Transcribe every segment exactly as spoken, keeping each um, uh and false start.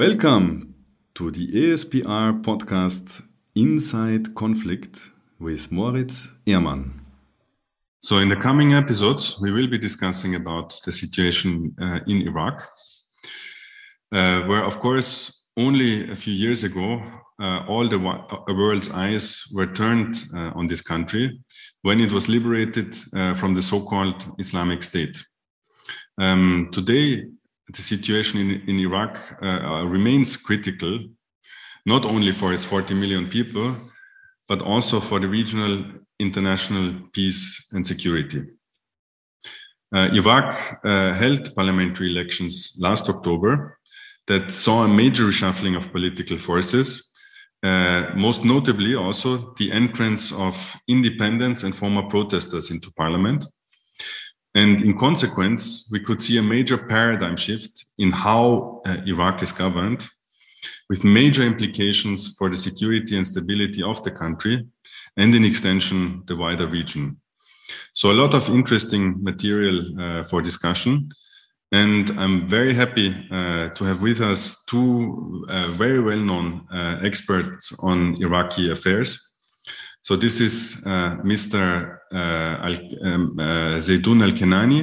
Welcome to the A S P R podcast Inside Conflict with Moritz Ehrmann. So in the coming episodes, we will be discussing about the situation uh, in Iraq, uh, where, of course, only a few years ago, uh, all the world's eyes were turned uh, on this country when it was liberated uh, from the so-called Islamic State. Um, today, the situation in, in Iraq uh, remains critical, not only for its forty million people, but also for the regional, international peace and security. Uh, Iraq uh, held parliamentary elections last October that saw a major reshuffling of political forces, uh, most notably also the entrance of independents and former protesters into parliament. And in consequence, we could see a major paradigm shift in how uh, Iraq is governed, with major implications for the security and stability of the country and, in extension, the wider region. So a lot of interesting material uh, for discussion. And I'm very happy uh, to have with us two uh, very well-known uh, experts on Iraqi affairs. So this is uh, Mister Uh, Al- um, uh, Zeidon Al-Kenani,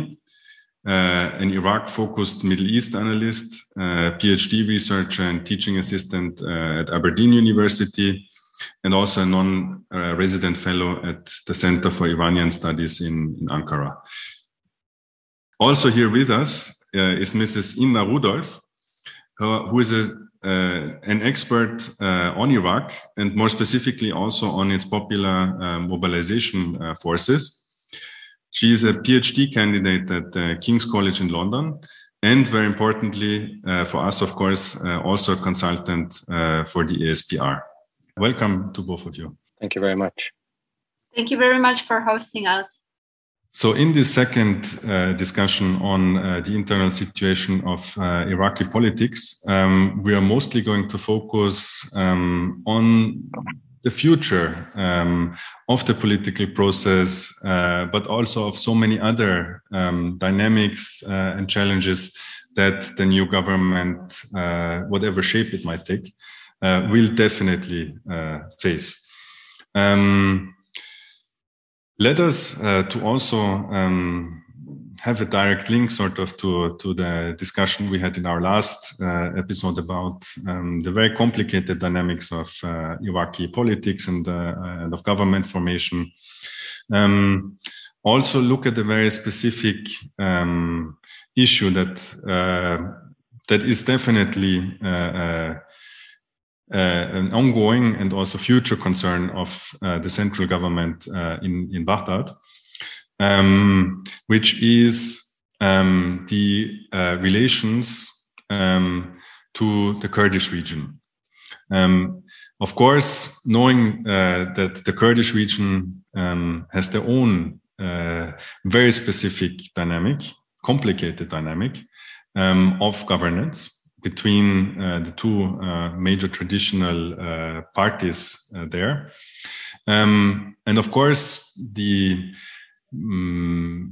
uh, an Iraq-focused Middle East analyst, uh, PhD researcher and teaching assistant uh, at Aberdeen University, and also a non-resident uh, fellow at the Center for Iranian Studies in, in Ankara. Also here with us uh, is Missus Inna Rudolf, uh, who is a Uh, an expert uh, on Iraq, and more specifically also on its popular uh, mobilization uh, forces. She is a PhD candidate at uh, King's College in London, and very importantly uh, for us, of course, uh, also a consultant uh, for the A S P R. Welcome to both of you. Thank you very much. Thank you very much for hosting us. So in this second uh, discussion on uh, the internal situation of uh, Iraqi politics, um, we are mostly going to focus um, on the future um, of the political process, uh, but also of so many other um, dynamics uh, and challenges that the new government, uh, whatever shape it might take, uh, will definitely uh, face. Um, Let us uh, to also um, have a direct link sort of to, to the discussion we had in our last uh, episode about um, the very complicated dynamics of uh, Iraqi politics and, uh, and of government formation. Um, also look at the very specific um, issue that, uh, that is definitely uh, uh, Uh, an ongoing and also future concern of uh, the central government uh, in, in Baghdad, um, which is um, the uh, relations um, to the Kurdish region. Um, of course, knowing uh, that the Kurdish region um, has their own uh, very specific dynamic, complicated dynamic um, of governance between uh, the two uh, major traditional uh, parties uh, there. Um, and of course, the um,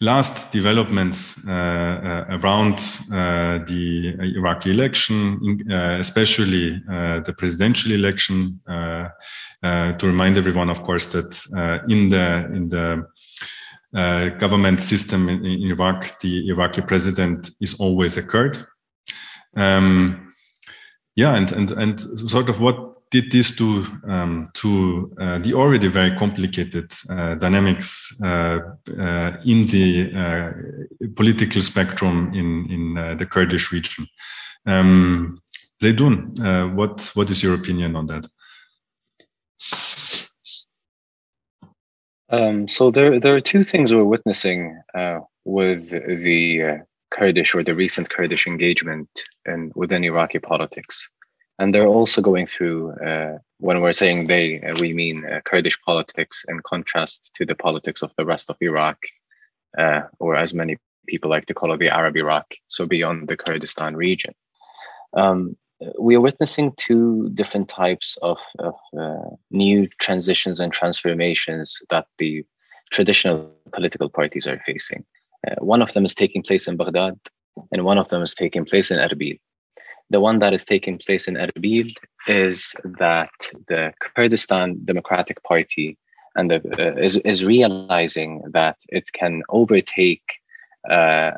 last developments uh, uh, around uh, the Iraqi election, uh, especially uh, the presidential election, uh, uh, to remind everyone, of course, that uh, in the in the uh, government system in, in Iraq, the Iraqi president is always a Kurd. Um, yeah, and, and, and sort of what did this do um, to uh, the already very complicated uh, dynamics uh, uh, in the uh, political spectrum in, in uh, the Kurdish region? Um, Zeidun, uh, what, what is your opinion on that? Um, so there, there are two things we're witnessing uh, with the uh, Kurdish or the recent Kurdish engagement and within Iraqi politics, and they're also going through. Uh, when we're saying they, uh, we mean uh, Kurdish politics in contrast to the politics of the rest of Iraq, uh, or as many people like to call it, the Arab Iraq. So beyond the Kurdistan region, um, we are witnessing two different types of, of uh, new transitions and transformations that the traditional political parties are facing. Uh, one of them is taking place in Baghdad, and one of them is taking place in Erbil. the one that is taking place in Erbil is that the Kurdistan Democratic Party and the, uh, is, is realizing that it can overtake uh,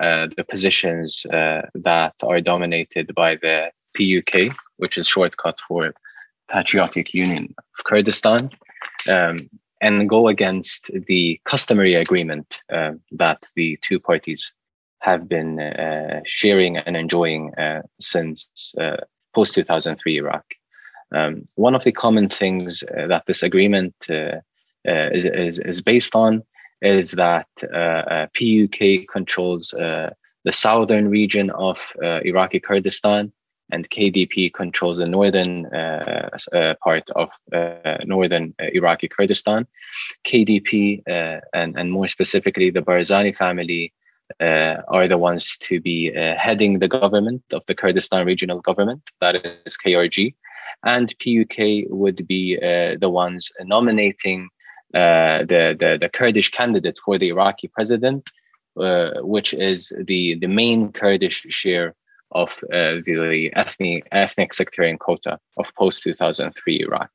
uh, the positions uh, that are dominated by the P U K, which is shortcut for Patriotic Union of Kurdistan, um, and go against the customary agreement uh, that the two parties have been uh, sharing and enjoying uh, since uh, post two thousand three Iraq. Um, one of the common things uh, that this agreement uh, uh, is, is, is based on is that uh, uh, P U K controls uh, the southern region of uh, Iraqi Kurdistan, and K D P controls the northern uh, uh, part of uh, northern uh, Iraqi Kurdistan. K D P, uh, and, and more specifically the Barzani family, uh, are the ones to be uh, heading the government of the Kurdistan Regional Government, that is K R G, and P U K would be uh, the ones nominating uh, the, the, the Kurdish candidate for the Iraqi president, uh, which is the, the main Kurdish share of uh, the ethnic, ethnic sectarian quota of post two thousand three Iraq.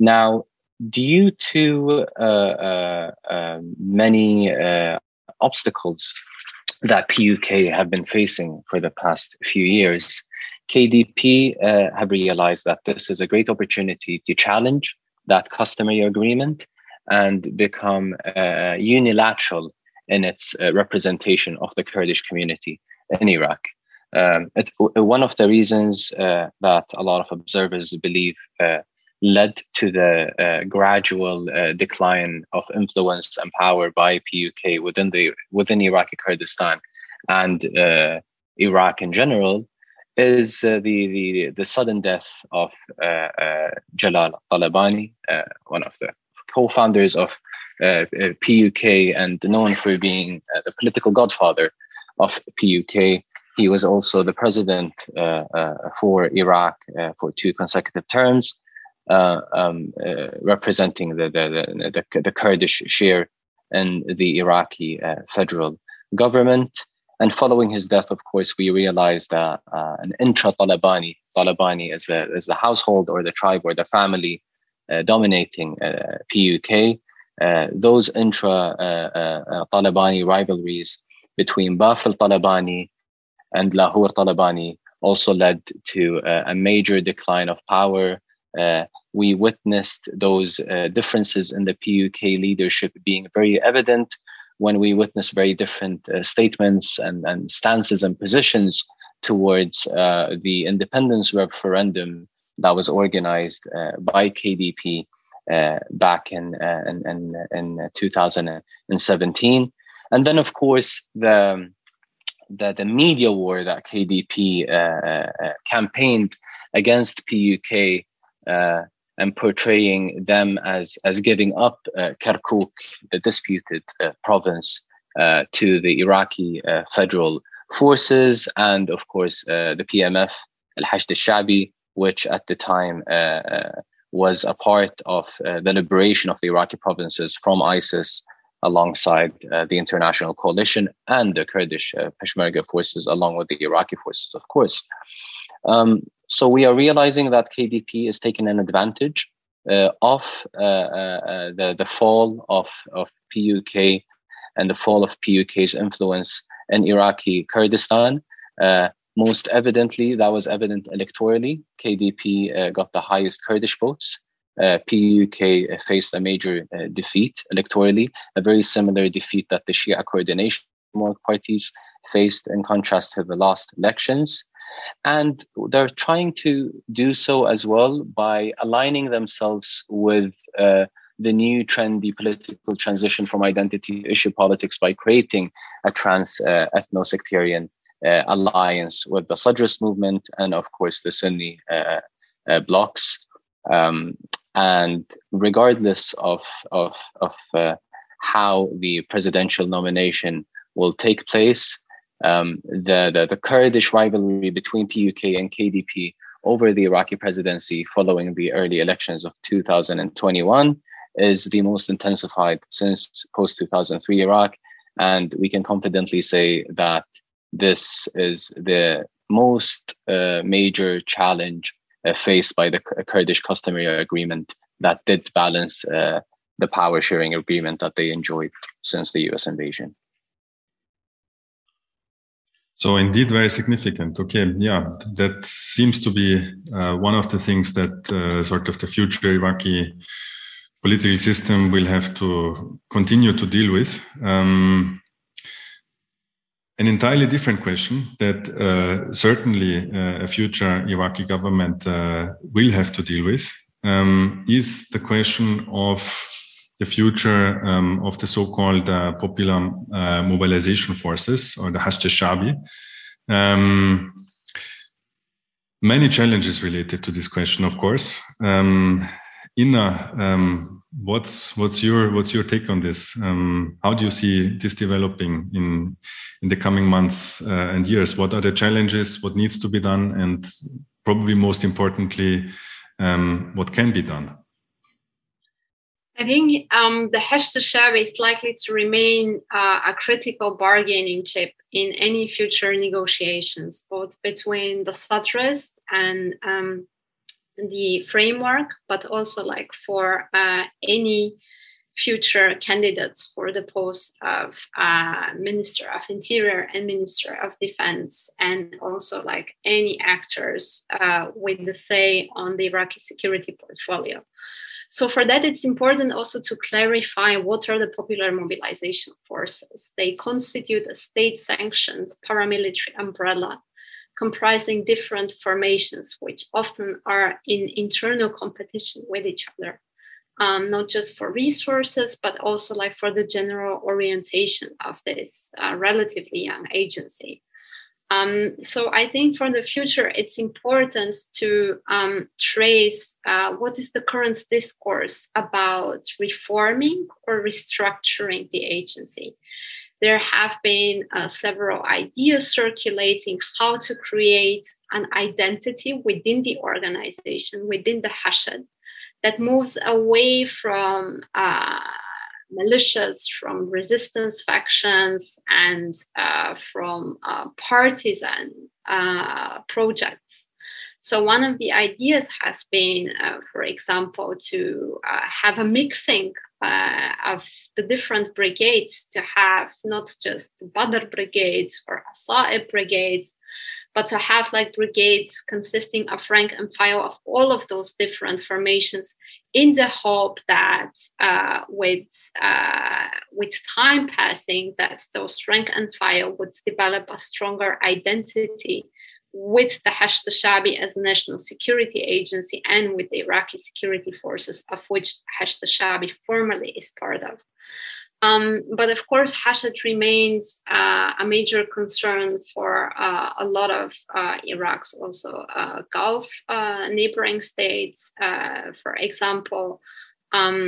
Now, due to uh, uh, uh, many uh, obstacles that P U K have been facing for the past few years, K D P uh, have realized that this is a great opportunity to challenge that customary agreement and become uh, unilateral in its uh, representation of the Kurdish community in Iraq. Um, it, one of the reasons uh, that a lot of observers believe uh, led to the uh, gradual uh, decline of influence and power by P U K within the within Iraqi Kurdistan and uh, Iraq in general is uh, the, the the sudden death of uh, uh, Jalal Talabani, uh, one of the co-founders of uh, P U K and known for being uh, the political godfather of P U K. He was also the president uh, uh, for Iraq uh, for two consecutive terms, uh, um, uh, representing the the, the the Kurdish share in the Iraqi uh, federal government. And following his death, of course, we realized that uh, an intra-Talabani, Talabani is the, is the household or the tribe or the family uh, dominating uh, P U K. Uh, those intra-Talabani uh, uh, rivalries between Bafel Talabani and Lahur Talabani also led to uh, a major decline of power. Uh, we witnessed those uh, differences in the P U K leadership being very evident when we witnessed very different uh, statements and, and stances and positions towards uh, the independence referendum that was organized uh, by K D P uh, back in, uh, in, in, in two thousand seventeen. And then, of course, the The, the media war that K D P uh, campaigned against P U K uh, and portraying them as, as giving up uh, Kirkuk, the disputed uh, province, uh, to the Iraqi uh, federal forces, and of course uh, the P M F, al-Hashd al-Shabi, which at the time uh, was a part of uh, the liberation of the Iraqi provinces from ISIS, alongside uh, the international coalition and the Kurdish uh, Peshmerga forces, along with the Iraqi forces, of course. Um, so we are realizing that K D P is taking an advantage uh, of uh, uh, the, the fall of, of P U K and the fall of P U K's influence in Iraqi Kurdistan. Uh, most evidently, that was evident electorally. K D P uh, got the highest Kurdish votes. Uh, P U K uh, faced a major uh, defeat electorally, a very similar defeat that the Shia coordination parties faced in contrast to the last elections. And they're trying to do so as well by aligning themselves with uh, the new trendy political transition from identity issue politics by creating a trans uh, ethno-sectarian uh, alliance with the Sadrist movement and, of course, the Sunni uh, uh, blocs. Um, And regardless of of, of uh, how the presidential nomination will take place, um, the, the the Kurdish rivalry between P U K and K D P over the Iraqi presidency following the early elections of two thousand twenty-one is the most intensified since post two thousand three Iraq, and we can confidently say that this is the most uh, major challenge uh, faced by the Kurdish customary agreement that did balance uh, the power sharing agreement that they enjoyed since the U S invasion. So indeed, very significant. Okay, yeah, that seems to be uh, one of the things that uh, sort of the future Iraqi political system will have to continue to deal with. Um, an entirely different question that uh, certainly uh, a future Iraqi government uh, will have to deal with um, is the question of the future um, of the so-called uh, Popular uh, Mobilization Forces, or the Hashd al-Shabi. Um, many challenges related to this question, of course. Um, Inna, um, what's what's your what's your take on this? Um, how do you see this developing in in the coming months uh, and years? What are the challenges? What needs to be done? And probably most importantly, um, what can be done? I think um, the Hashd al-Shabi is likely to remain uh, a critical bargaining chip in any future negotiations, both between the Sadrist and um, the framework, but also like for uh, any future candidates for the post of uh, Minister of Interior and Minister of Defense, and also like any actors uh, with the say on the Iraqi security portfolio. So for that, it's important also to clarify what are the Popular Mobilization Forces. They constitute a state-sanctioned paramilitary umbrella comprising different formations, which often are in internal competition with each other, um, not just for resources, but also like for the general orientation of this uh, relatively young agency. Um, so I think for the future, it's important to um, trace uh, what is the current discourse about reforming or restructuring the agency. There have been uh, several ideas circulating how to create an identity within the organization, within the Hashd, that moves away from uh, militias, from resistance factions, and uh, from uh, partisan uh, projects. So one of the ideas has been, uh, for example, to uh, have a mixing Uh, of the different brigades, to have not just Badr Brigades or Asaib Brigades, but to have like brigades consisting of rank and file of all of those different formations, in the hope that uh, with, uh, with time passing, that those rank and file would develop a stronger identity with the Hashd al-Shabi as a national security agency and with the Iraqi security forces, of which Hashd al-Shabi formally is part of. Um, but of course, Hashd remains uh, a major concern for uh, a lot of uh, Iraq's also uh, Gulf uh, neighboring states, uh, for example, Um,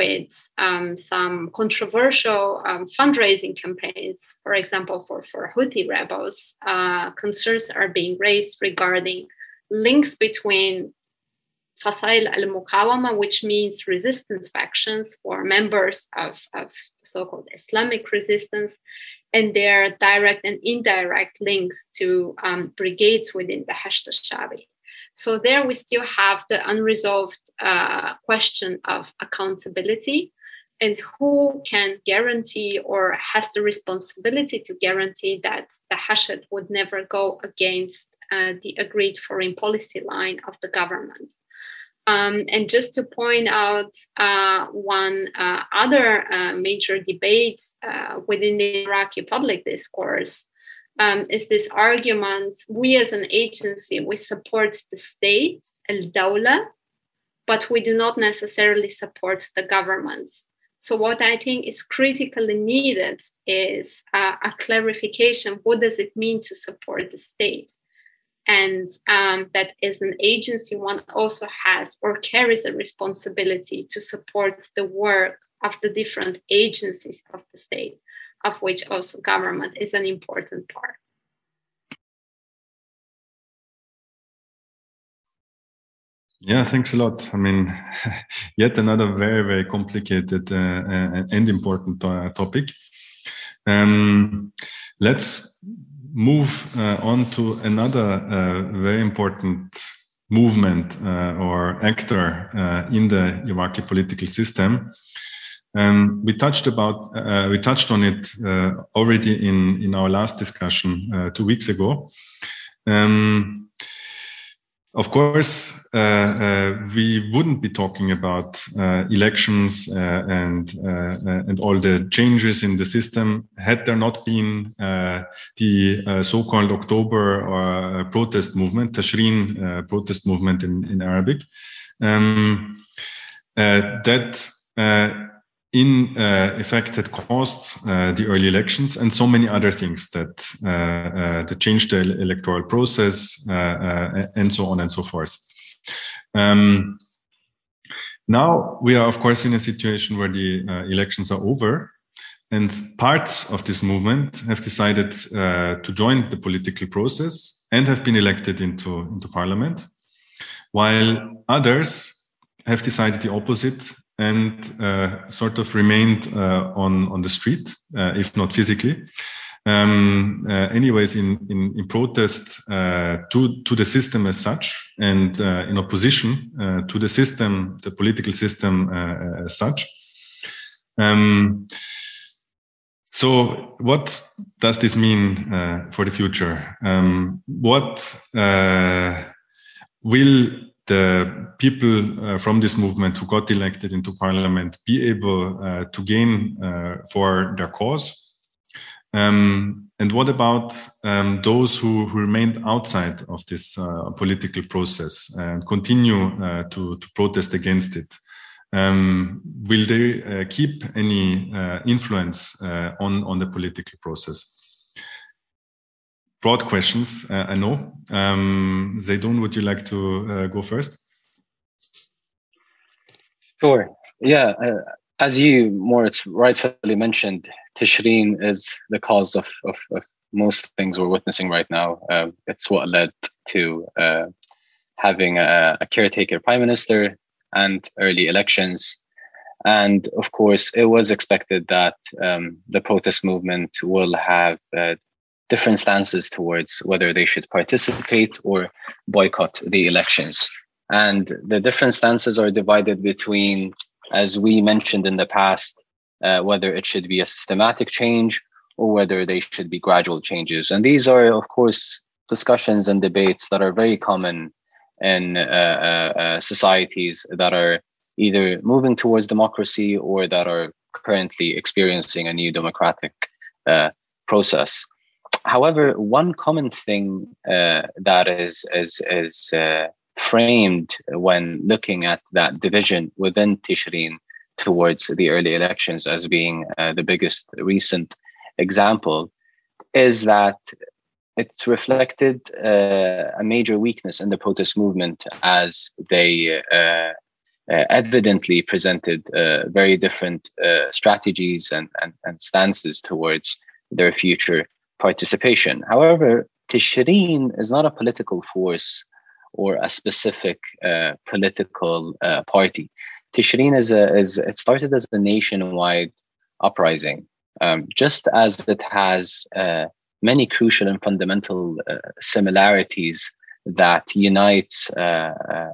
with um, some controversial um, fundraising campaigns, for example, for, for Houthi rebels. Uh, concerns are being raised regarding links between Fasail al-Muqawama, which means resistance factions or members of, of so-called Islamic resistance, and their direct and indirect links to um, brigades within the Hashd al-Shabi. So there we still have the unresolved uh, question of accountability and who can guarantee or has the responsibility to guarantee that the Hashd would never go against uh, the agreed foreign policy line of the government. Um, and just to point out uh, one uh, other uh, major debate uh, within the Iraqi public discourse, Um, is this argument, we as an agency, we support the state, al-Dawla, but we do not necessarily support the governments. So what I think is critically needed is uh, a clarification, what does it mean to support the state? And um, that as an agency, one also has or carries a responsibility to support the work of the different agencies of the state, of which also government is an important part. Yeah, thanks a lot. I mean, yet another very, very complicated uh, and important uh, topic. Um, let's move uh, on to another uh, very important movement uh, or actor uh, in the Iraqi political system. And we touched about uh, we touched on it uh, already in in our last discussion uh, two weeks ago. Um, of course, uh, uh, we wouldn't be talking about uh, elections uh, and uh, and all the changes in the system had there not been uh, the uh, so-called October uh, protest movement, Tashreen uh, protest movement in in Arabic, um, uh, that. Uh, in uh, effect had caused uh, the early elections and so many other things that, uh, uh, that changed the electoral process uh, uh, and so on and so forth. Um, now we are, of course, in a situation where the uh, elections are over and parts of this movement have decided uh, to join the political process and have been elected into, into parliament, while others have decided the opposite and uh, sort of remained uh, on, on the street, uh, if not physically. Um, uh, anyways, in, in, in protest uh, to, to the system as such, and uh, in opposition uh, to the system, the political system uh, as such. Um, so what does this mean uh, for the future? Um, what uh, will the people uh, from this movement who got elected into parliament be able uh, to gain uh, for their cause? Um, and what about um, those who, who remained outside of this uh, political process and continue uh, to, to protest against it? Um, will they uh, keep any uh, influence uh, on, on the political process? Broad questions, uh, I know. Um, Zeidon, would you like to uh, go first? Sure. Yeah, uh, as you, Moritz, rightfully mentioned, Tashreen is the cause of, of, of most things we're witnessing right now. Uh, it's what led to uh, having a, a caretaker prime minister and early elections. And of course, it was expected that um, the protest movement will have uh, different stances towards whether they should participate or boycott the elections. And the different stances are divided between, as we mentioned in the past, uh, whether it should be a systematic change or whether they should be gradual changes. And these are, of course, discussions and debates that are very common in uh, uh, societies that are either moving towards democracy or that are currently experiencing a new democratic uh, process. However, one common thing uh, that is is, is uh, framed when looking at that division within Tashreen towards the early elections as being uh, the biggest recent example is that it's reflected uh, a major weakness in the protest movement as they uh, uh, evidently presented uh, very different uh, strategies and, and, and stances towards their future participation. However, Tashreen is not a political force or a specific uh, political uh, party. Tashreen is a is it started as a nationwide uprising, um, just as it has uh, many crucial and fundamental uh, similarities that unites uh,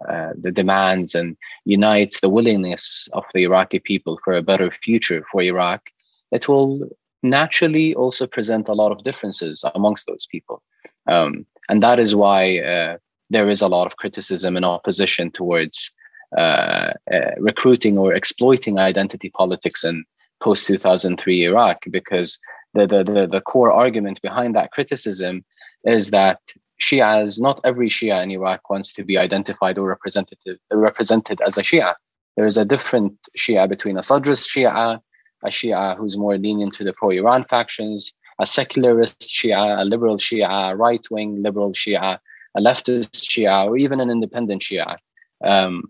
uh, the demands and unites the willingness of the Iraqi people for a better future for Iraq. It will naturally also present a lot of differences amongst those people. Um, and that is why uh, there is a lot of criticism and opposition towards uh, uh, recruiting or exploiting identity politics in post two thousand three Iraq, because the, the, the, the core argument behind that criticism is that Shias, not every Shia in Iraq wants to be identified or representative, represented as a Shia. There is a different Shia between a Sadrist Shia, a Shia who's more lenient to the pro-Iran factions, a secularist Shia, a liberal Shia, a right-wing liberal Shia, a leftist Shia, or even an independent Shia. Um,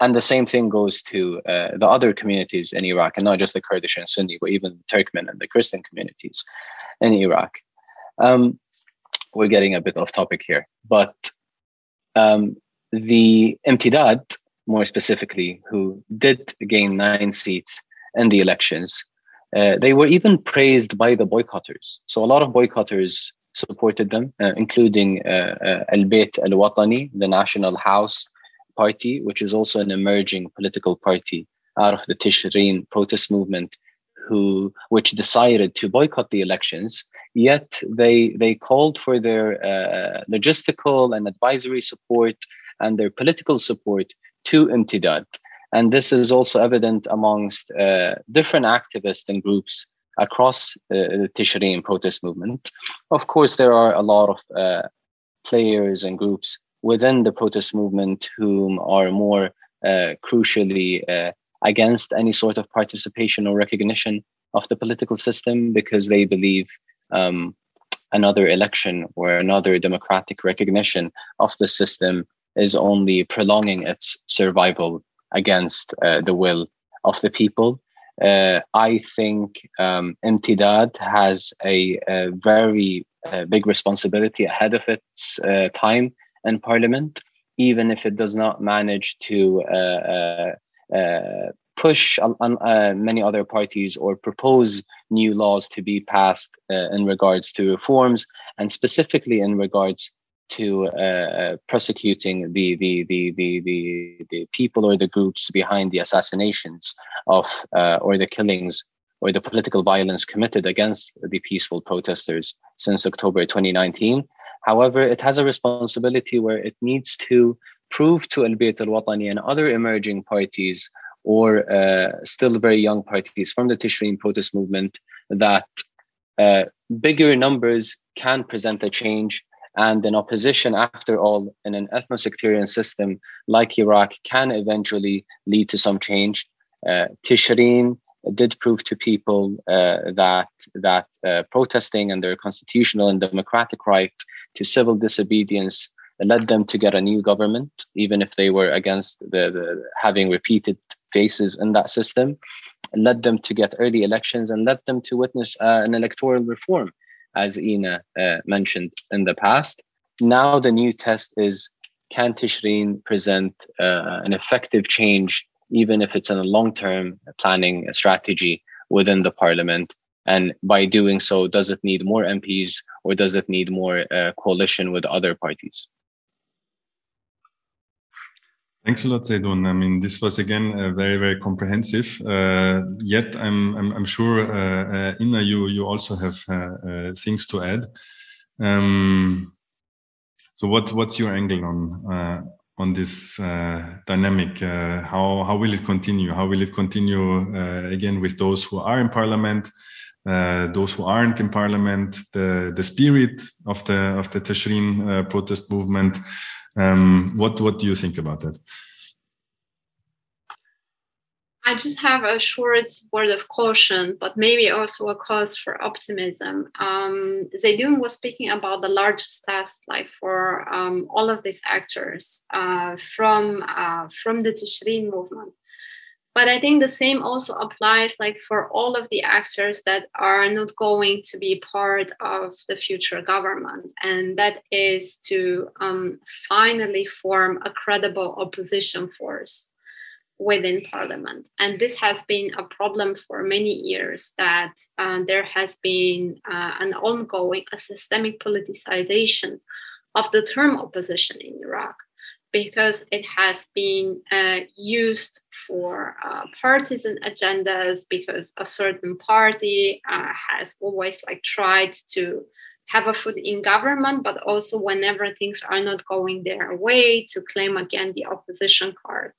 and the same thing goes to uh, the other communities in Iraq, and not just the Kurdish and Sunni, but even the Turkmen and the Christian communities in Iraq. Um, we're getting a bit off topic here, but um, the Emtidad, more specifically, who did gain nine seats in the elections, uh, they were even praised by the boycotters. So a lot of boycotters supported them, uh, including uh, uh, Al-Bayt Al-Watani, the National House Party, which is also an emerging political party out of the Tashreen protest movement, who which decided to boycott the elections. Yet they they called for their uh, logistical and advisory support and their political support to Emtidad. And this is also evident amongst uh, different activists and groups across uh, the Tashreen protest movement. Of course, there are a lot of uh, players and groups within the protest movement whom are more uh, crucially uh, against any sort of participation or recognition of the political system, because they believe um, another election or another democratic recognition of the system is only prolonging its survival against uh, the will of the people. Uh, I think um, Emtidad has a, a very uh, big responsibility ahead of its uh, time in parliament, even if it does not manage to uh, uh, uh, push on uh, many other parties or propose new laws to be passed uh, in regards to reforms, and specifically in regards to uh, prosecuting the the, the the the the people or the groups behind the assassinations of uh, or the killings or the political violence committed against the peaceful protesters since October twenty nineteen. However, it has a responsibility where it needs to prove to Al-Bayt Al-Watani and other emerging parties or uh, still very young parties from the Tashreen protest movement that uh, bigger numbers can present a change. And an opposition, after all, in an ethno-sectarian system like Iraq can eventually lead to some change. Uh, Tashreen did prove to people uh, that that uh, protesting and their constitutional and democratic right to civil disobedience led them to get a new government, even if they were against the, the having repeated faces in that system, led them to get early elections and led them to witness uh, an electoral reform, as Ina uh, mentioned in the past. Now the new test is, can Tashreen present uh, an effective change, even if it's in a long-term planning strategy within the parliament? And by doing so, does it need more M Ps or does it need more uh, coalition with other parties? Thanks a lot, Zeidon. I mean, this was again uh, very, very comprehensive. Uh, yet, I'm, I'm, I'm sure, uh, uh, Inna, you, you also have uh, uh, things to add. Um, so, what, what's your angle on uh, on this uh, dynamic? Uh, how how will it continue? How will it continue uh, again with those who are in parliament, uh, those who aren't in parliament? The the spirit of the of the Tashreen uh, protest movement. Um, what what do you think about that? I just have a short word of caution, but maybe also a cause for optimism. Um, Zeidon was speaking about the largest task, like for um, all of these actors uh, from uh, from the Tashreen movement. But I think the same also applies, like for all of the actors that are not going to be part of the future government, and that is to um, finally form a credible opposition force within parliament. And this has been a problem for many years, that uh, there has been uh, an ongoing, a systemic politicization of the term opposition in Iraq, because it has been uh, used for uh, partisan agendas, because a certain party uh, has always like tried to have a foot in government, but also whenever things are not going their way, to claim again the opposition card.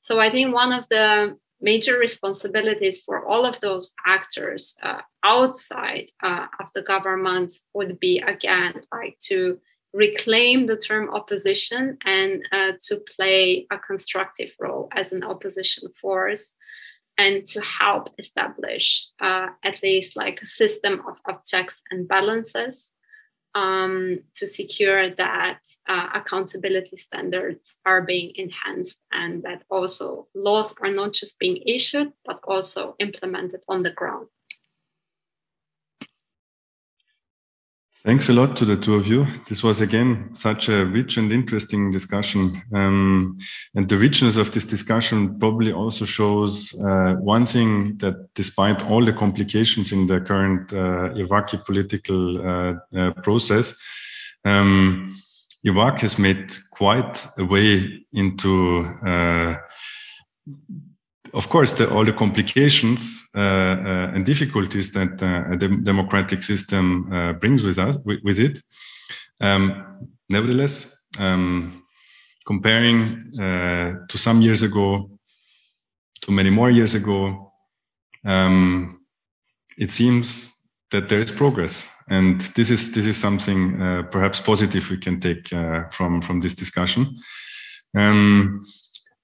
So I think one of the major responsibilities for all of those actors uh, outside uh, of the government would be again like to reclaim the term opposition and uh, to play a constructive role as an opposition force, and to help establish uh, at least like a system of checks and balances um, to secure that uh, accountability standards are being enhanced, and that also laws are not just being issued, but also implemented on the ground. Thanks a lot to the two of you. This was, again, such a rich and interesting discussion. Um, and the richness of this discussion probably also shows uh, one thing, that despite all the complications in the current uh, Iraqi political uh, uh, process, um, Iraq has made quite a way into, uh, of course, the, all the complications uh, uh, and difficulties that uh, a dem- democratic system uh, brings with us, with, with it. Um, nevertheless, um, comparing uh, to some years ago, to many more years ago, um, it seems that there is progress. And this is this is something uh, perhaps positive we can take uh, from, from this discussion. Um,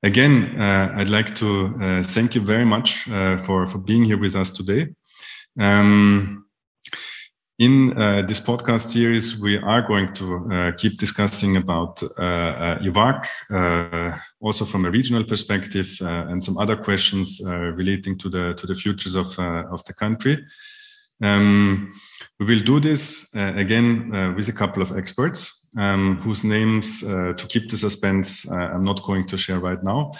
again, uh, I'd like to uh, thank you very much uh, for, for being here with us today. Um, in uh, this podcast series, we are going to uh, keep discussing about uh, uh, Iraq, uh, also from a regional perspective, uh, and some other questions uh, relating to the to the futures of uh, of the country. Um, we will do this uh, again uh, with a couple of experts um, whose names, uh, to keep the suspense, uh, I'm not going to share right now.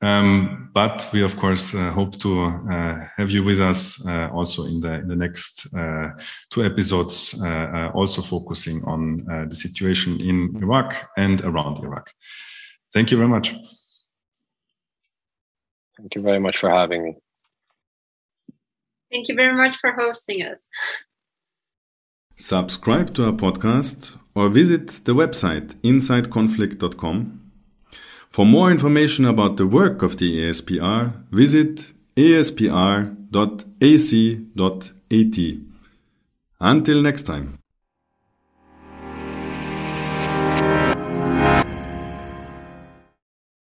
Um, but we, of course, uh, hope to uh, have you with us uh, also in the, in the next uh, two episodes, uh, uh, also focusing on uh, the situation in Iraq and around Iraq. Thank you very much. Thank you very much for having me. Thank you very much for hosting us. Subscribe to our podcast or visit the website inside conflict dot com. For more information about the work of the A S P R, visit A S P R dot A C dot A T. Until next time.